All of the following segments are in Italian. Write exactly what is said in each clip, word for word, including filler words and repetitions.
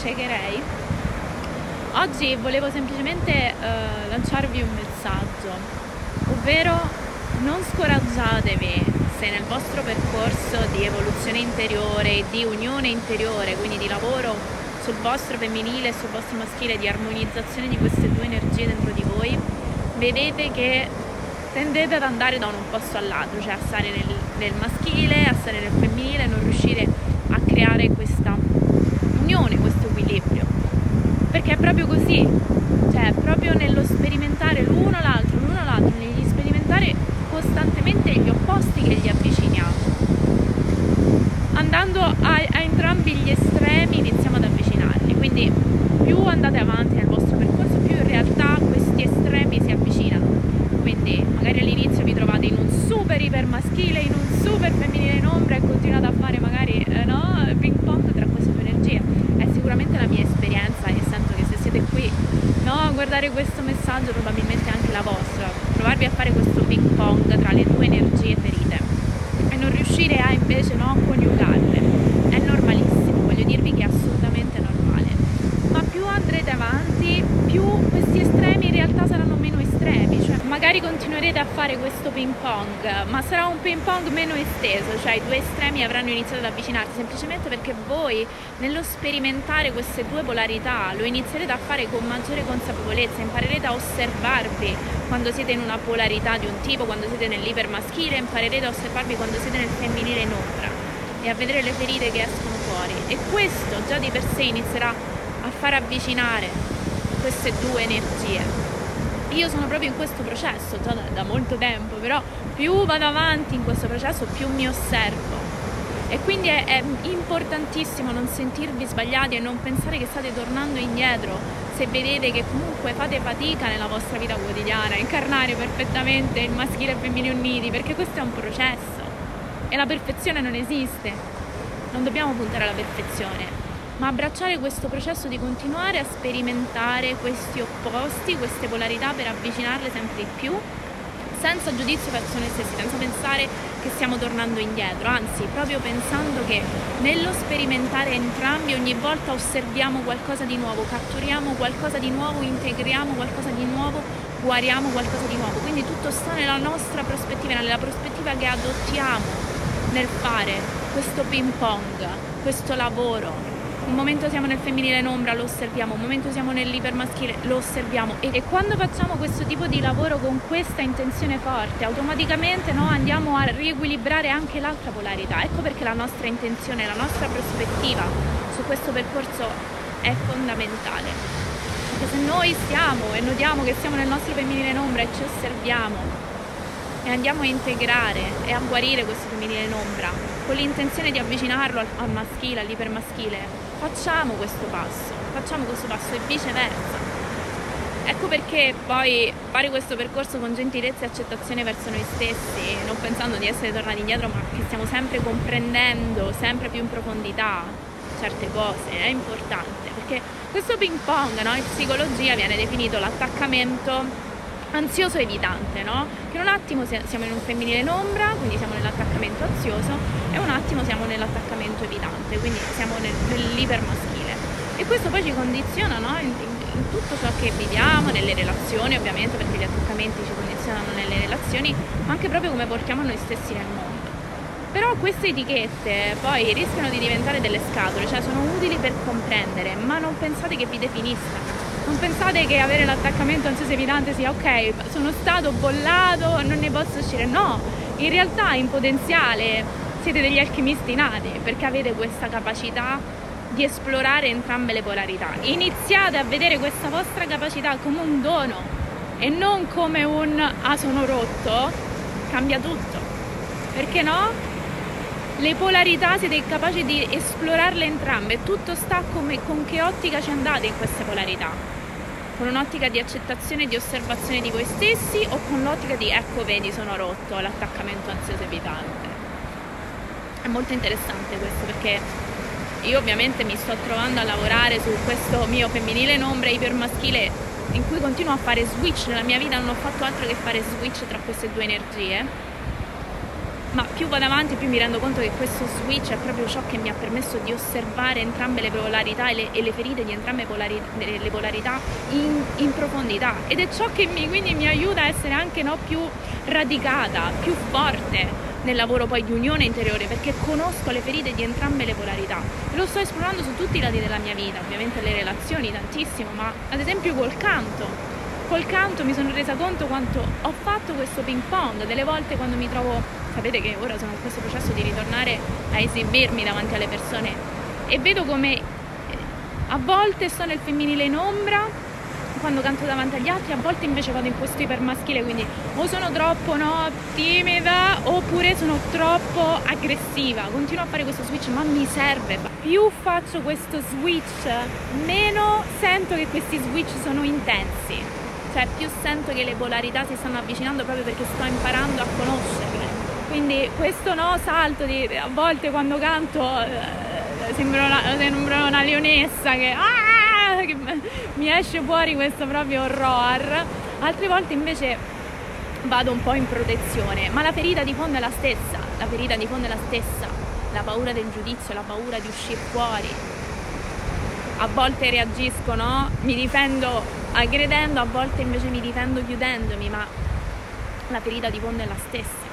ciecherei. Oggi volevo semplicemente eh, lanciarvi un messaggio, ovvero non scoraggiatevi se nel vostro percorso di evoluzione interiore, di unione interiore, quindi di lavoro sul vostro femminile e sul vostro maschile, di armonizzazione di queste due energie dentro di voi, vedete che tendete ad andare da un passo all'altro, cioè a stare nel, nel maschile, a stare nel femminile, non riuscire a creare questa unione, questo equilibrio, perché è proprio così, cioè proprio nello sperimentare l'uno l'altro, l'uno l'altro, negli sperimentare costantemente gli opposti che li avviciniamo, andando a, a entrambi gli estremi iniziamo ad avvicinarli, quindi più andate avanti nel vostro percorso più in realtà questi estremi si avvicinano, quindi magari all'inizio vi trovate in un super iper maschile, in un super femminile in ombra e continuate a fare magari eh, no, ping pong tra queste due energie. È sicuramente la mia esperienza e sento che se siete qui no, a guardare questo messaggio probabilmente anche la vostra, provarvi a fare questo ping pong tra le due energie ferite e non riuscire a invece no, coniugarle, è normalissimo, voglio dirvi che è assolutamente normale, ma più andrete avanti più questi estremi in realtà saranno meno estremi, cioè magari continuerete a fare questo ping pong ma sarà un ping pong meno esteso, cioè i due estremi avranno iniziato ad avvicinarsi semplicemente perché voi nello sperimentare queste due polarità lo inizierete a fare con maggiore consapevolezza, imparerete a osservarvi quando siete in una polarità di un tipo, quando siete nell'ipermaschile, imparerete a osservarvi quando siete nel femminile in ombra e a vedere le ferite che escono fuori, e questo già di per sé inizierà a far avvicinare queste due energie. Io sono proprio in questo processo già da, da molto tempo, però più vado avanti in questo processo più mi osservo, e quindi è, è importantissimo non sentirvi sbagliati e non pensare che state tornando indietro se vedete che comunque fate fatica nella vostra vita quotidiana a incarnare perfettamente il maschile e il femminile uniti, perché questo è un processo e la perfezione non esiste, non dobbiamo puntare alla perfezione, ma abbracciare questo processo di continuare a sperimentare questi opposti, queste polarità per avvicinarle sempre di più, senza giudizio verso noi stessi, senza pensare che stiamo tornando indietro, anzi proprio pensando che nello sperimentare entrambi ogni volta osserviamo qualcosa di nuovo, catturiamo qualcosa di nuovo, integriamo qualcosa di nuovo, guariamo qualcosa di nuovo, quindi tutto sta nella nostra prospettiva, nella prospettiva che adottiamo nel fare questo ping pong, questo lavoro. Un momento siamo nel femminile in ombra, lo osserviamo, un momento siamo nell'ipermaschile, lo osserviamo, e, e quando facciamo questo tipo di lavoro con questa intenzione forte automaticamente no, andiamo a riequilibrare anche l'altra polarità. Ecco perché la nostra intenzione, la nostra prospettiva su questo percorso è fondamentale, perché se noi stiamo e notiamo che siamo nel nostro femminile in ombra e ci osserviamo e andiamo a integrare e a guarire questo femminile in ombra con l'intenzione di avvicinarlo al, al maschile, all'ipermaschile, facciamo questo passo, facciamo questo passo e viceversa. Ecco perché poi fare questo percorso con gentilezza e accettazione verso noi stessi, non pensando di essere tornati indietro, ma che stiamo sempre comprendendo, sempre più in profondità certe cose, è importante, perché questo ping pong, no, in psicologia viene definito l'attaccamento ansioso evitante, no? Che un attimo siamo in un femminile in ombra, quindi siamo nell'attaccamento ansioso, e un attimo siamo nell'attaccamento evitante, quindi siamo nel, nell'ipermaschile, e questo poi ci condiziona, no? in, in tutto ciò che viviamo, nelle relazioni ovviamente, perché gli attaccamenti ci condizionano nelle relazioni, ma anche proprio come portiamo noi stessi nel mondo. Però queste etichette poi rischiano di diventare delle scatole, cioè sono utili per comprendere, ma non pensate che vi definiscano. Non pensate che avere l'attaccamento ansioso evitante sia ok, sono stato bollato, non ne posso uscire. No, in realtà in potenziale siete degli alchimisti nati, perché avete questa capacità di esplorare entrambe le polarità. Iniziate a vedere questa vostra capacità come un dono e non come un ah sono rotto, cambia tutto. Perché no? Le polarità siete capaci di esplorarle entrambe, tutto sta come, con che ottica ci andate in queste polarità. Con un'ottica di accettazione e di osservazione di voi stessi, o con l'ottica di ecco vedi sono rotto, l'attaccamento ansioso evitante. È molto interessante questo, perché io ovviamente mi sto trovando a lavorare su questo mio femminile in ombra ipermaschile, in cui continuo a fare switch, nella mia vita non ho fatto altro che fare switch tra queste due energie, ma più vado avanti più mi rendo conto che questo switch è proprio ciò che mi ha permesso di osservare entrambe le polarità e le, e le ferite di entrambe polari, le polarità in, in profondità, ed è ciò che mi, quindi mi aiuta a essere anche no, più radicata, più forte nel lavoro poi di unione interiore, perché conosco le ferite di entrambe le polarità e lo sto esplorando su tutti i lati della mia vita, ovviamente le relazioni tantissimo, ma ad esempio col canto. Col canto mi sono resa conto quanto ho fatto questo ping pong, delle volte quando mi trovo, sapete che ora sono in questo processo di ritornare a esibirmi davanti alle persone, e vedo come a volte sto nel femminile in ombra quando canto davanti agli altri, a volte invece vado in questo ipermaschile, quindi o sono troppo no, timida oppure sono troppo aggressiva, continuo a fare questo switch, ma mi serve. Più faccio questo switch, meno sento che questi switch sono intensi. Cioè più sento che le polarità si stanno avvicinando proprio perché sto imparando a conoscerle. Quindi questo no salto di a volte quando canto eh, sembro, una, sembro una leonessa che, ah, che mi esce fuori questo proprio roar, altre volte invece vado un po' in protezione, ma la ferita di fondo è la stessa, la ferita di fondo è la stessa, la paura del giudizio, la paura di uscire fuori. A volte reagisco, no? Mi difendo aggredendo, a volte invece mi difendo chiudendomi, ma la ferita di fondo è la stessa.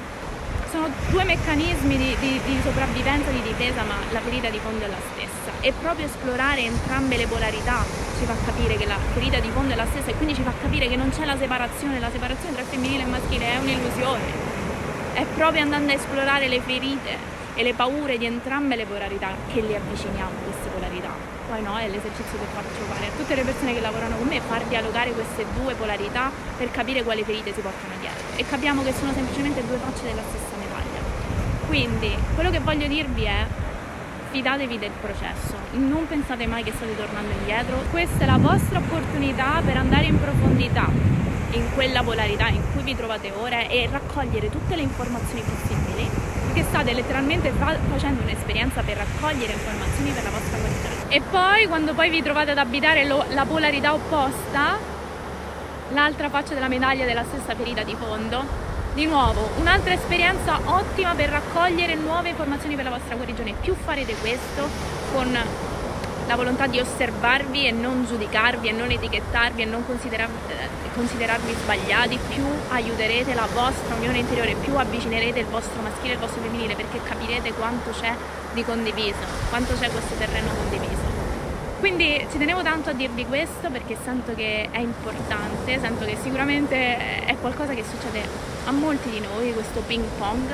Sono due meccanismi di, di, di sopravvivenza, di difesa, ma la ferita di fondo è la stessa, e proprio esplorare entrambe le polarità ci fa capire che la ferita di fondo è la stessa, e quindi ci fa capire che non c'è la separazione, la separazione tra femminile e maschile è un'illusione, è proprio andando a esplorare le ferite e le paure di entrambe le polarità che le avviciniamo a queste polarità. Poi no, è l'esercizio che faccio fare a tutte le persone che lavorano con me, far dialogare queste due polarità per capire quali ferite si portano dietro, e capiamo che sono semplicemente due facce della stessa medaglia. Quindi quello che voglio dirvi è: fidatevi del processo, non pensate mai che state tornando indietro, questa è la vostra opportunità per andare in profondità in quella polarità in cui vi trovate ora e raccogliere tutte le informazioni possibili. Che state letteralmente facendo un'esperienza per raccogliere informazioni per la vostra qualità. E poi quando poi vi trovate ad abitare lo, la polarità opposta, l'altra faccia della medaglia della stessa ferita di fondo, di nuovo un'altra esperienza ottima per raccogliere nuove informazioni per la vostra guarigione. Più farete questo con la volontà di osservarvi e non giudicarvi e non etichettarvi e non considerarvi considerarvi sbagliati, più aiuterete la vostra unione interiore, più avvicinerete il vostro maschile e il vostro femminile, perché capirete quanto c'è di condiviso, quanto c'è questo terreno condiviso. Quindi ci tenevo tanto a dirvi questo perché sento che è importante, sento che sicuramente è qualcosa che succede a molti di noi, questo ping pong.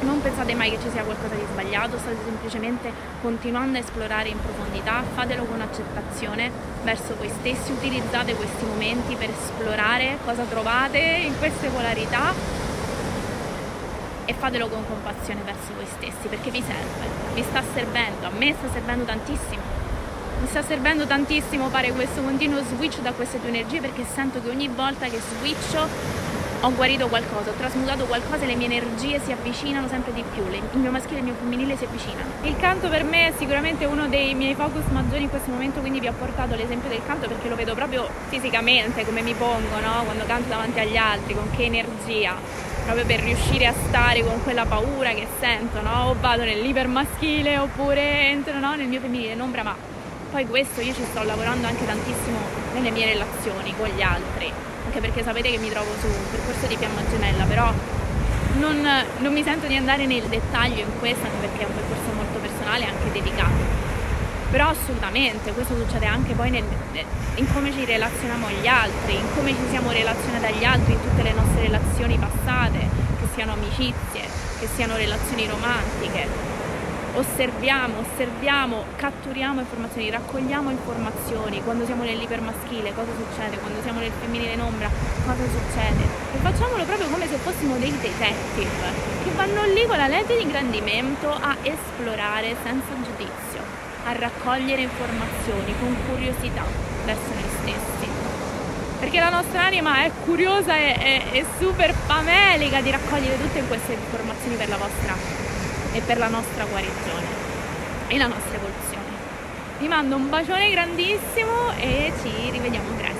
Non pensate mai che ci sia qualcosa di sbagliato, state semplicemente continuando a esplorare in profondità, fatelo con accettazione verso voi stessi, utilizzate questi momenti per esplorare cosa trovate in queste polarità e fatelo con compassione verso voi stessi, perché vi serve, vi sta servendo, a me sta servendo tantissimo. Mi sta servendo tantissimo fare questo continuo switch da queste due energie, perché sento che ogni volta che switcho ho guarito qualcosa, ho trasmutato qualcosa e le mie energie si avvicinano sempre di più, le, il mio maschile e il mio femminile si avvicinano. Il canto per me è sicuramente uno dei miei focus maggiori in questo momento, quindi vi ho portato l'esempio del canto perché lo vedo proprio fisicamente, come mi pongo, no? Quando canto davanti agli altri, con che energia, proprio per riuscire a stare con quella paura che sento, no? O vado nell'ipermaschile oppure entro no? nel mio femminile in ombra, ma poi questo io ci sto lavorando anche tantissimo nelle mie relazioni con gli altri. Anche perché sapete che mi trovo su un percorso di fiamma gemella, però non, non mi sento di andare nel dettaglio in questo, anche perché è un percorso molto personale e anche delicato. Però assolutamente, questo succede anche poi nel, in come ci relazioniamo agli altri, in come ci siamo relazionati agli altri in tutte le nostre relazioni passate, che siano amicizie, che siano relazioni romantiche. Osserviamo, osserviamo, catturiamo informazioni, raccogliamo informazioni. Quando siamo nell'ipermaschile cosa succede, quando siamo nel femminile in ombra cosa succede, e facciamolo proprio come se fossimo dei detective che vanno lì con la legge di ingrandimento a esplorare senza giudizio, a raccogliere informazioni con curiosità verso noi stessi, perché la nostra anima è curiosa e, e, e super famelica di raccogliere tutte queste informazioni per la vostra e per la nostra guarigione e la nostra evoluzione. Vi mando un bacione grandissimo e ci rivediamo presto.